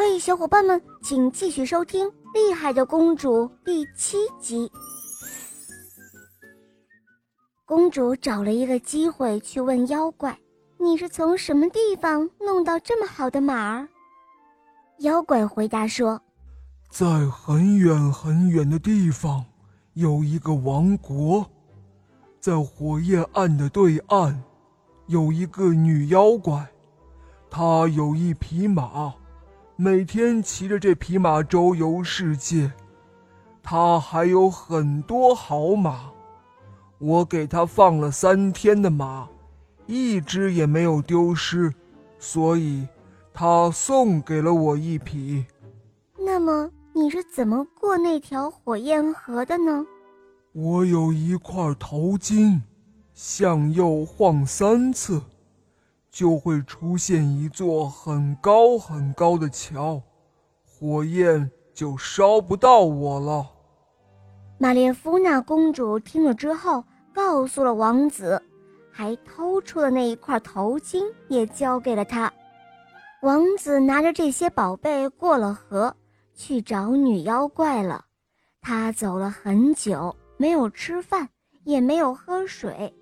嘿，小伙伴们，请继续收听《厉害的公主》第7集。公主找了一个机会去问妖怪，你是从什么地方弄到这么好的马儿？妖怪回答说，在很远很远的地方有一个王国，在火焰岸的对岸有一个女妖怪，她有一匹马，每天骑着这匹马周游世界，她还有很多好马，我给她放了3天的马，一只也没有丢失，所以她送给了我一匹。那么你是怎么过那条火焰河的呢？我有一块头巾，向右晃3次，就会出现一座很高很高的桥，火焰就烧不到我了。玛列夫娜公主听了之后，告诉了王子，还偷出了那一块头巾，也交给了他。王子拿着这些宝贝过了河，去找女妖怪了。他走了很久，没有吃饭也没有喝水，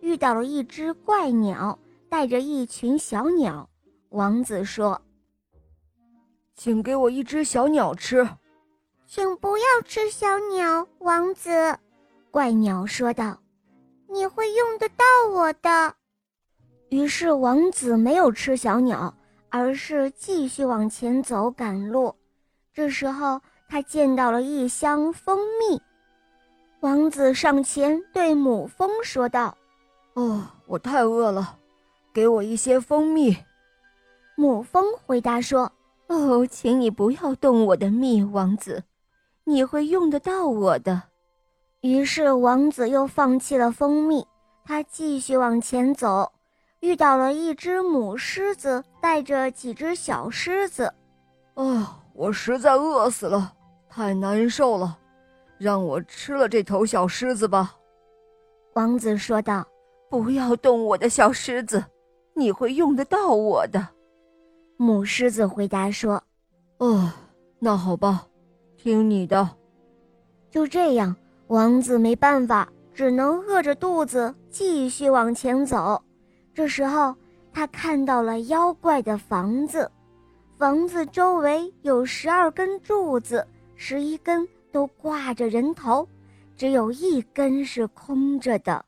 遇到了一只怪鸟，带着一群小鸟。王子说，请给我一只小鸟吃。请不要吃小鸟，王子，怪鸟说道，你会用得到我的。于是王子没有吃小鸟，而是继续往前走赶路。这时候他见到了一箱蜂蜜，王子上前对母蜂说道，哦，我太饿了，给我一些蜂蜜。母蜂回答说，哦，请你不要动我的蜜，王子，你会用得到我的。于是王子又放弃了蜂蜜，他继续往前走，遇到了一只母狮子，带着几只小狮子。哦，我实在饿死了，太难受了，让我吃了这头小狮子吧。王子说道，不要动我的小狮子，你会用得到我的。母狮子回答说，哦，那好吧，听你的。就这样，王子没办法，只能饿着肚子继续往前走。这时候他看到了妖怪的房子，房子周围有12根柱子，11根都挂着人头，只有1根是空着的。